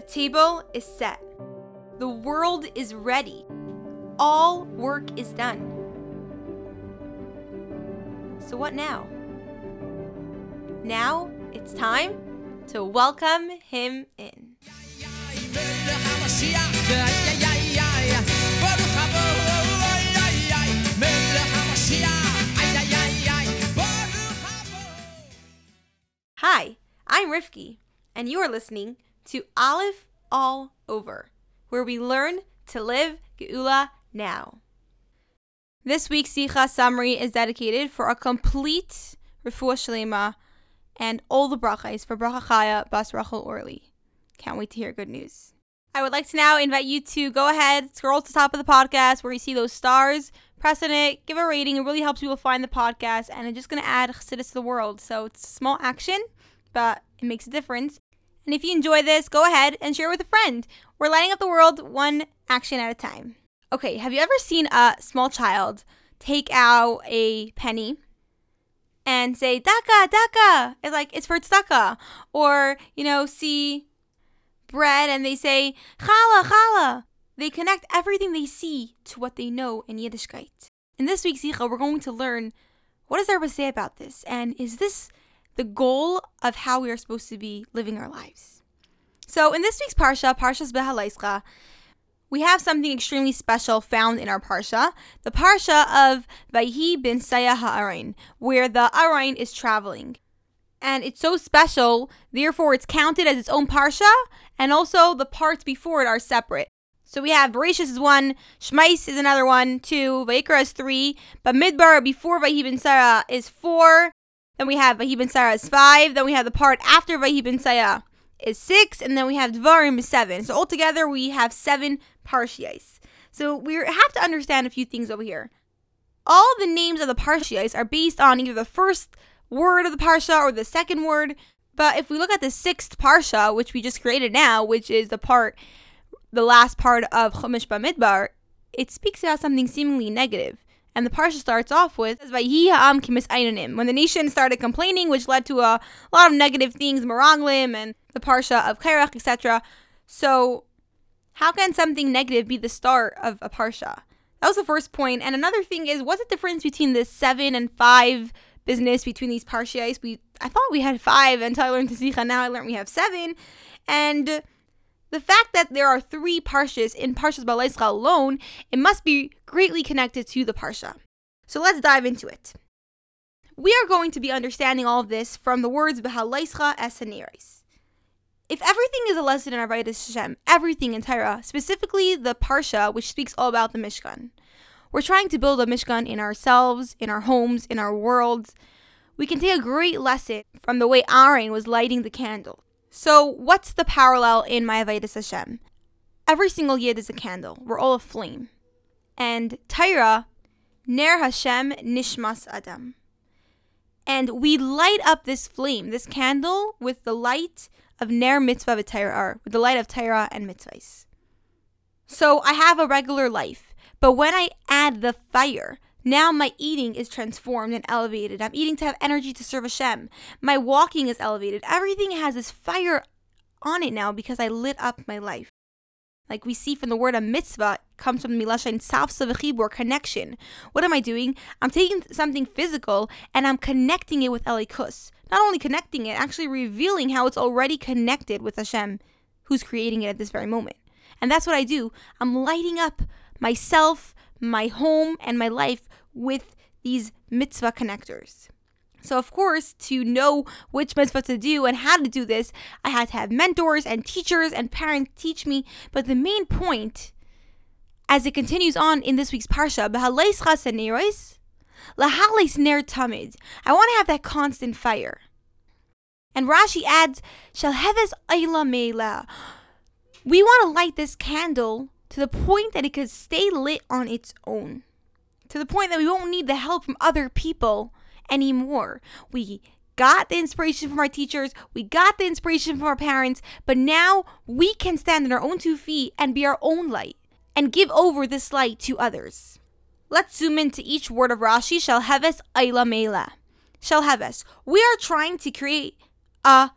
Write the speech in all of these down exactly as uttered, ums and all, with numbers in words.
The table is set. The world is ready. All work is done. So what now? Now it's time to welcome him in. Hi, I'm Rifki, and you are listening to Aleph All Over, where we learn to live Geula now. This week's Sicha summary is dedicated for a complete Refuah Shlema and all the brachas for Bracha Chaya Bas Rachel Orly. Can't wait to hear good news. I would like to now invite you to go ahead, scroll to the top of the podcast where you see those stars, press on it, give a rating. It really helps people find the podcast, and it's just going to add Chassidus to the world. So it's a small action, but it makes a difference. And if you enjoy this, go ahead and share with a friend. We're lighting up the world one action at a time. Okay, have you ever seen a small child take out a penny and say, daka, daka? It's like, it's for tzedakah. Or, you know, see bread and they say, challah, challah. They connect everything they see to what they know in Yiddishkeit. In this week's Sicha, we're going to learn, what does the Rebbe say about this? And is this the goal of how we are supposed to be living our lives? So in this week's Parsha, Parshas Behaloscha, we have something extremely special found in our Parsha, the Parsha of Vayehi Binsoa Ha'aron, where the Aron is traveling. And it's so special, therefore it's counted as its own Parsha, and also the parts before it are separate. So we have Bereshis is one, Shmais is another one, two, Vayikra is three, Bamidbar before Vayehi Binsoa is four, then we have Vayehi Binsoa is five. Then we have the part after Vayehi Binsoa is six. And then we have Dvarim is seven. So altogether we have seven Parshiyos. So we have to understand a few things over here. All the names of the Parshiyos are based on either the first word of the Parsha or the second word. But if we look at the sixth Parsha, which we just created now, which is the part, the last part of Chumash Bamidbar, it speaks about something seemingly negative. And the Parsha starts off with, when the nation started complaining, which led to a lot of negative things, Meraglim and the Parsha of Kairach, et cetera. So how can something negative be the start of a Parsha? That was the first point. And another thing is, what's the difference between the seven and five business between these Parshiyos? We I thought we had five until I learned the Sicha. Now I learned we have seven. And the fact that there are three Parshas in Parshas Behaloscha alone, it must be greatly connected to the Parsha. So let's dive into it. We are going to be understanding all of this from the words Behaloscha as Haneres. If everything is a lesson in our Eretz Hashem, everything in Taira, specifically the Parsha, which speaks all about the Mishkan. We're trying to build a Mishkan in ourselves, in our homes, in our worlds. We can take a great lesson from the way Aaron was lighting the candle. So what's the parallel in my Eretz Hashem? Every single Yid is a candle. We're all a flame. And Taira, Ner Hashem Nishmas Adam. And we light up this flame, this candle, with the light of Ner Mitzvah v'Taira, with the light of Taira and Mitzvahs. So I have a regular life, but when I add the fire, now my eating is transformed and elevated. I'm eating to have energy to serve Hashem. My walking is elevated. Everything has this fire on it now because I lit up my life. Like we see from the word a mitzvah, comes from the milashin safsa v'chibur, connection. What am I doing? I'm taking something physical and I'm connecting it with Elikus. Not only connecting it, actually revealing how it's already connected with Hashem, who's creating it at this very moment. And that's what I do. I'm lighting up myself, my home, and my life with these mitzvah connectors. So of course, to know which mitzvah to do and how to do this, I had to have mentors and teachers and parents teach me. But the main point, as it continues on in this week's Parsha, I want to have that constant fire. And Rashi adds, we want to light this candle to the point that it could stay lit on its own. To the point that we won't need the help from other people anymore. We got the inspiration from our teachers. We got the inspiration from our parents. But now we can stand on our own two feet and be our own light. And give over this light to others. Let's zoom into each word of Rashi. Shel heves ayla meila. Shel heves. We are trying to create a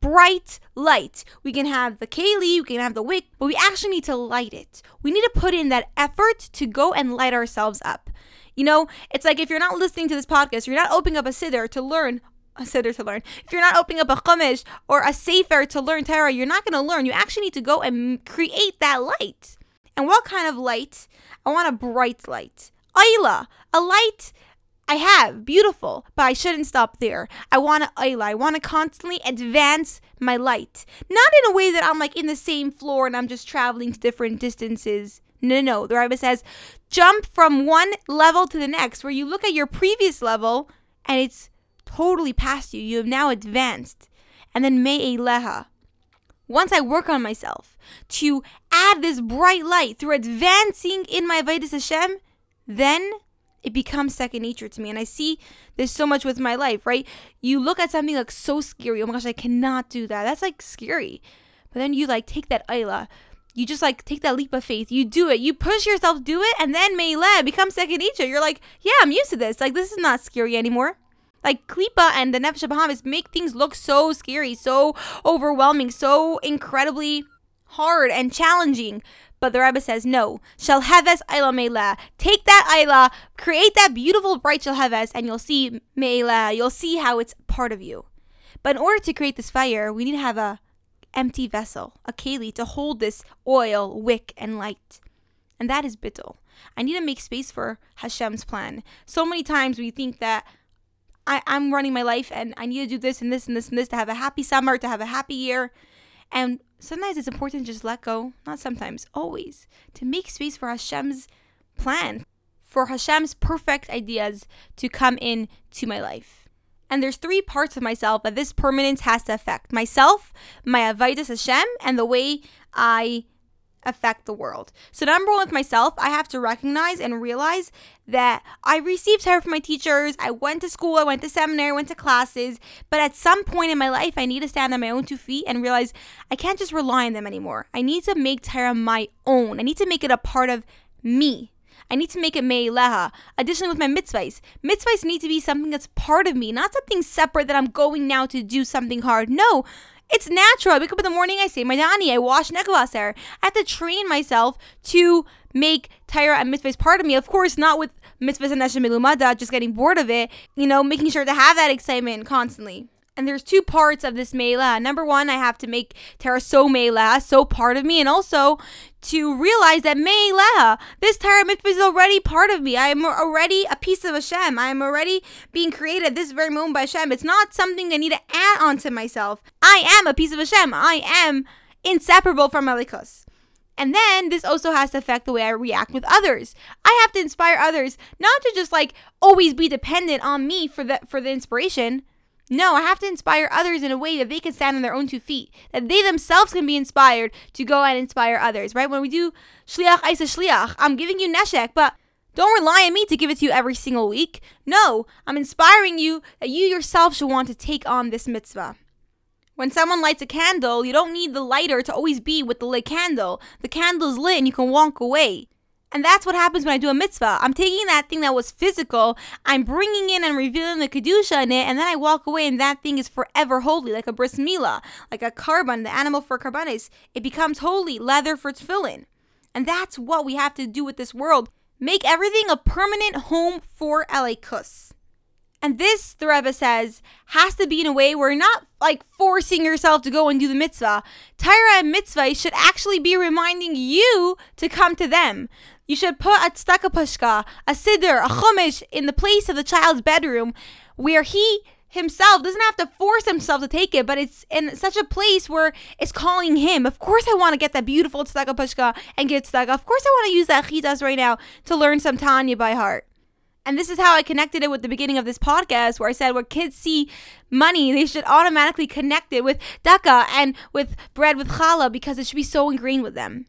bright light. We can have the keli, we can have the wick, but we actually need to light it. We need to put in that effort to go and light ourselves up. You know, it's like if you're not listening to this podcast, you're not opening up a siddur to learn, a siddur to learn. If you're not opening up a chumash or a sefer to learn Torah, you're not going to learn. You actually need to go and create that light. And what kind of light? I want a bright light. Ayla, a light I have, beautiful, but I shouldn't stop there. I want to ayla, I want to constantly advance my light. Not in a way that I'm like in the same floor and I'm just traveling to different distances. No, no, no. The Rebbe says, jump from one level to the next, where you look at your previous level and it's totally past you. You have now advanced. And then me'eleha. Once I work on myself to add this bright light through advancing in my Vayehi Hashem, then it becomes second nature to me. And I see this so much with my life, right? You look at something like so scary. Oh my gosh, I cannot do that. That's like scary. But then you like take that ayla. You just like take that leap of faith. You do it. You push yourself, do it. And then meila becomes second nature. You're like, yeah, I'm used to this. Like, this is not scary anymore. Like Klipa and the Nefesh HaBahamis make things look so scary, so overwhelming, so incredibly hard and challenging. But the Rebbe says, no, Shalheves Ayla Meila. Take that Ayla, create that beautiful bright Shalheves, and you'll see Meila. You'll see how it's part of you. But in order to create this fire, we need to have a empty vessel, a keli, to hold this oil, wick, and light. And that is bittul. I need to make space for Hashem's plan. So many times we think that I, I'm running my life and I need to do this and this and this and this to have a happy summer, to have a happy year. And sometimes it's important to just let go, not sometimes, always, to make space for Hashem's plan, for Hashem's perfect ideas to come in to my life. And there's three parts of myself that this permanence has to affect. Myself, my Avaydus Hashem, and the way I affect the world. So number one, with myself, I have to recognize and realize that I received Torah from my teachers, I went to school, I went to seminary, I went to classes, but at some point in my life, I need to stand on my own two feet and realize I can't just rely on them anymore. I need to make Torah my own. I need to make it a part of me. I need to make it me'ileha. Additionally, with my mitzvahs, mitzvahs need to be something that's part of me, not something separate that I'm going now to do something hard. No, it's natural. I wake up in the morning, I say my dani, I wash nekavaser. I have to train myself to make Taira and mitzvahs part of me. Of course, not with mitzvahs and neshama milumada, just getting bored of it. You know, making sure to have that excitement constantly. And there's two parts of this meila. Number one, I have to make Taira so meila, so part of me. And also to realize that meila, this Taira mitzvah is already part of me. I am already a piece of Hashem. I am already being created this very moment by Hashem. It's not something I need to add on to myself. I am a piece of Hashem. I am inseparable from Elikus. And then this also has to affect the way I react with others. I have to inspire others, not to just like always be dependent on me for the, for the inspiration. No, I have to inspire others in a way that they can stand on their own two feet, that they themselves can be inspired to go and inspire others, right? When we do shliach, isa shliach, I'm giving you neshek, but don't rely on me to give it to you every single week. No, I'm inspiring you that you yourself should want to take on this mitzvah. When someone lights a candle, you don't need the lighter to always be with the lit candle. The candle's lit and you can walk away. And that's what happens when I do a mitzvah. I'm taking that thing that was physical, I'm bringing in and revealing the kedusha in it, and then I walk away and that thing is forever holy, like a bris milah, like a karban, the animal for karbanes. It becomes holy, leather for tefillin. And that's what we have to do with this world. Make everything a permanent home for elikus. And this, the Rebbe says, has to be in a way where you're not like forcing yourself to go and do the mitzvah. Taira and mitzvah should actually be reminding you to come to them. You should put a tzedakah pushka, a siddur, a chumash in the place of the child's bedroom where he himself doesn't have to force himself to take it, but it's in such a place where it's calling him. Of course I want to get that beautiful tzedakah pushka and get tzedakah. Of course I want to use that chitas right now to learn some Tanya by heart. And this is how I connected it with the beginning of this podcast where I said when kids see money, they should automatically connect it with daka and with bread, with challah, because it should be so ingrained with them.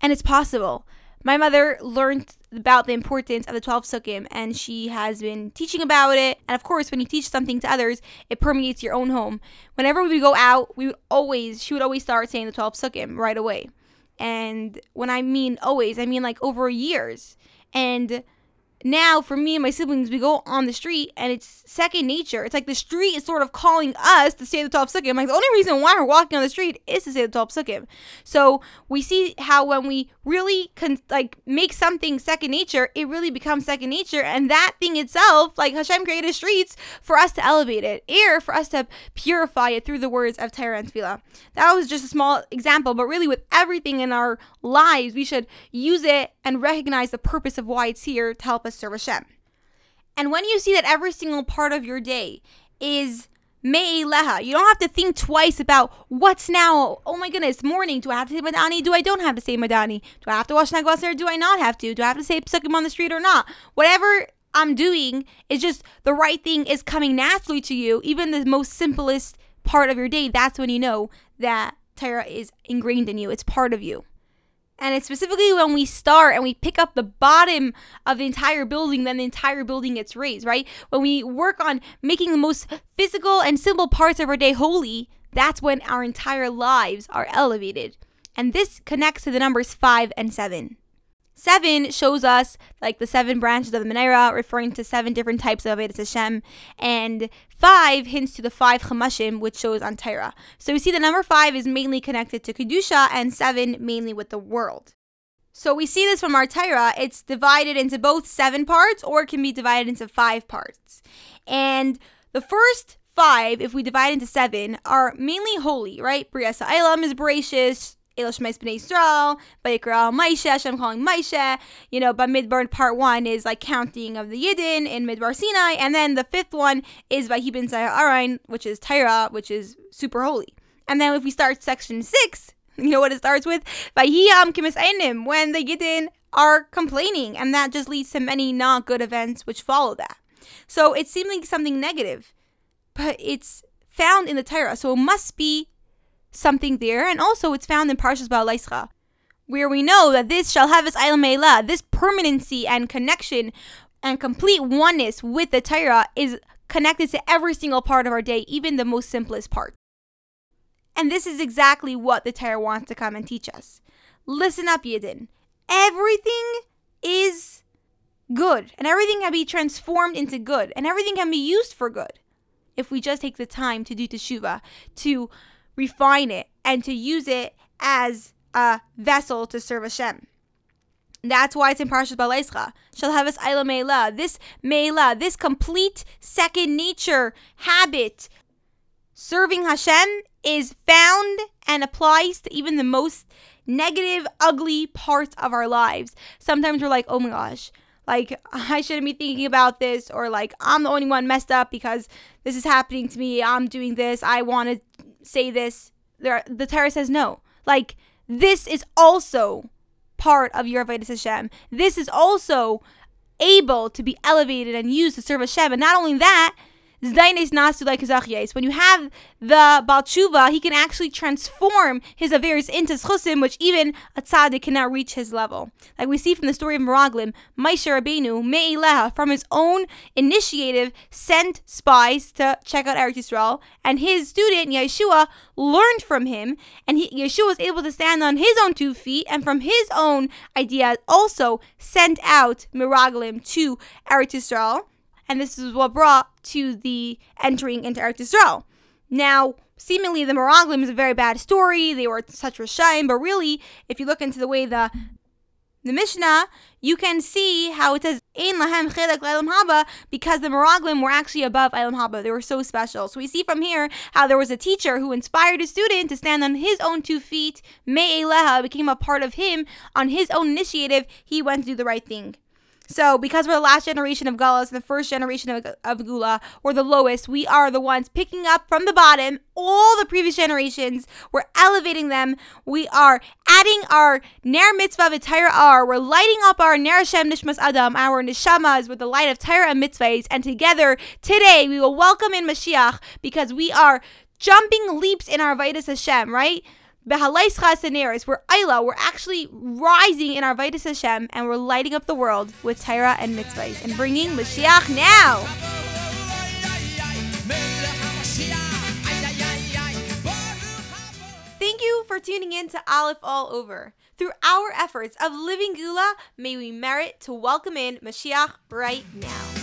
And it's possible. My mother learned about the importance of the twelve sukkim, and she has been teaching about it. And of course, when you teach something to others, it permeates your own home. Whenever we would go out, we would always, she would always start saying the twelve sukkim right away. And when I mean always, I mean like over years. And now for me and my siblings, we go on the street and it's second nature. It's like the street is sort of calling us to say the Torah P'sukim. Like the only reason why we're walking on the street is to say the Torah P'sukim. So we see how when we really con- like make something second nature, it really becomes second nature. And that thing itself, like Hashem created streets for us to elevate it, air for us to purify it through the words of Taira and Tefillah. That was just a small example, but really with everything in our lives, we should use it and recognize the purpose of why it's here to help us serve Hashem. And when you see that every single part of your day is Me'eleha, you don't have to think twice about what's now. Oh my goodness, morning, do I have to say Madani? Do I don't have to say Madani? Do I have to wash Nagvasar? Do I not have to? Do I have to say P'sukim on the street or not? Whatever I'm doing is just the right thing is coming naturally to you, even the most simplest part of your day. That's when you know that Taira is ingrained in you. It's part of you. And it's specifically when we start and we pick up the bottom of the entire building, then the entire building gets raised, right? When we work on making the most physical and simple parts of our day holy, that's when our entire lives are elevated. And this connects to the numbers five and seven. Seven shows us like the seven branches of the Menorah, referring to seven different types of Eretz Hashem. And five hints to the five Chumashim, which shows on Taira. So we see the number five is mainly connected to Kedusha and seven mainly with the world. So we see this from our Taira. It's divided into both seven parts or it can be divided into five parts. And the first five, if we divide into seven, are mainly holy, right? Bria Sa'ilam is Bereshis. El Shmais B'nai Yisrael, Vayikra Maisha, Hashem calling Maisha. You know, Bamidbar in part one is like counting of the Yidin in Midbar Sinai. And then the fifth one is Vayehi Binsoa Ha'aron, which is Taira, which is super holy. And then if we start section six, you know what it starts with? Vayiyam Kimis Ainim, when the Yidin are complaining. And that just leads to many not good events which follow that. So it seems like something negative, but it's found in the Taira. So it must be something there, and also it's found in Parshas Behaloscha, where we know that this shall have its Eilam Eila, this permanency and connection and complete oneness with the Torah is connected to every single part of our day, even the most simplest part. And this is exactly what the Torah wants to come and teach us. Listen up, Yidin. Everything is good, and everything can be transformed into good, and everything can be used for good if we just take the time to do Teshuvah, to refine it, and to use it as a vessel to serve Hashem. That's why it's in Parshas Behaloscha. Shall have us Eilam Eila, this Meila, this complete second nature habit, serving Hashem is found and applies to even the most negative, ugly parts of our lives. Sometimes we're like, oh my gosh, like, I shouldn't be thinking about this, or like, I'm the only one messed up because this is happening to me, I'm doing this, I want to say this. There, the Torah says no. Like, this is also part of your Eretz Hashem. This is also able to be elevated and used to serve Hashem. And not only that, when you have the Baal tshuva, he can actually transform his averis into Chusim, which even a tzaddik cannot reach his level. Like we see from the story of Meraglim, Maisha Rabbeinu, Me'ileha, from his own initiative, sent spies to check out Eretz Yisrael, and his student, Yeshua, learned from him, and he, Yeshua was able to stand on his own two feet, and from his own idea, also sent out Meraglim to Eretz Yisrael. And this is what brought to the entering into Eretz Yisrael. Now, seemingly the Meraglim is a very bad story. They were such Rishayim, but really, if you look into the way the the Mishnah, you can see how it says, Ein lahem chilek l'olam haba, because the Meraglim were actually above Olam Haba. They were so special. So we see from here how there was a teacher who inspired a student to stand on his own two feet. Me'eleha became a part of him. On his own initiative, he went to do the right thing. So, because we're the last generation of Gulas and the first generation of, of Geula, or the lowest, we are the ones picking up from the bottom all the previous generations. We're elevating them. We are adding our Ner Mitzvah with Taira R. We're lighting up our Ner Hashem Nishmas Adam, our Nishamas, with the light of Taira and Mitzvahs. And together, today, we will welcome in Mashiach, because we are jumping leaps in our Vayidas Hashem, right? Behaloscha Seneris, we're Ayla, we're actually rising in our Vayidas Hashem, and we're lighting up the world with Taira and Mitzvahs, and bringing Mashiach now! Thank you for tuning in to Aleph all over. Through our efforts of living Geula, may we merit to welcome in Mashiach right now.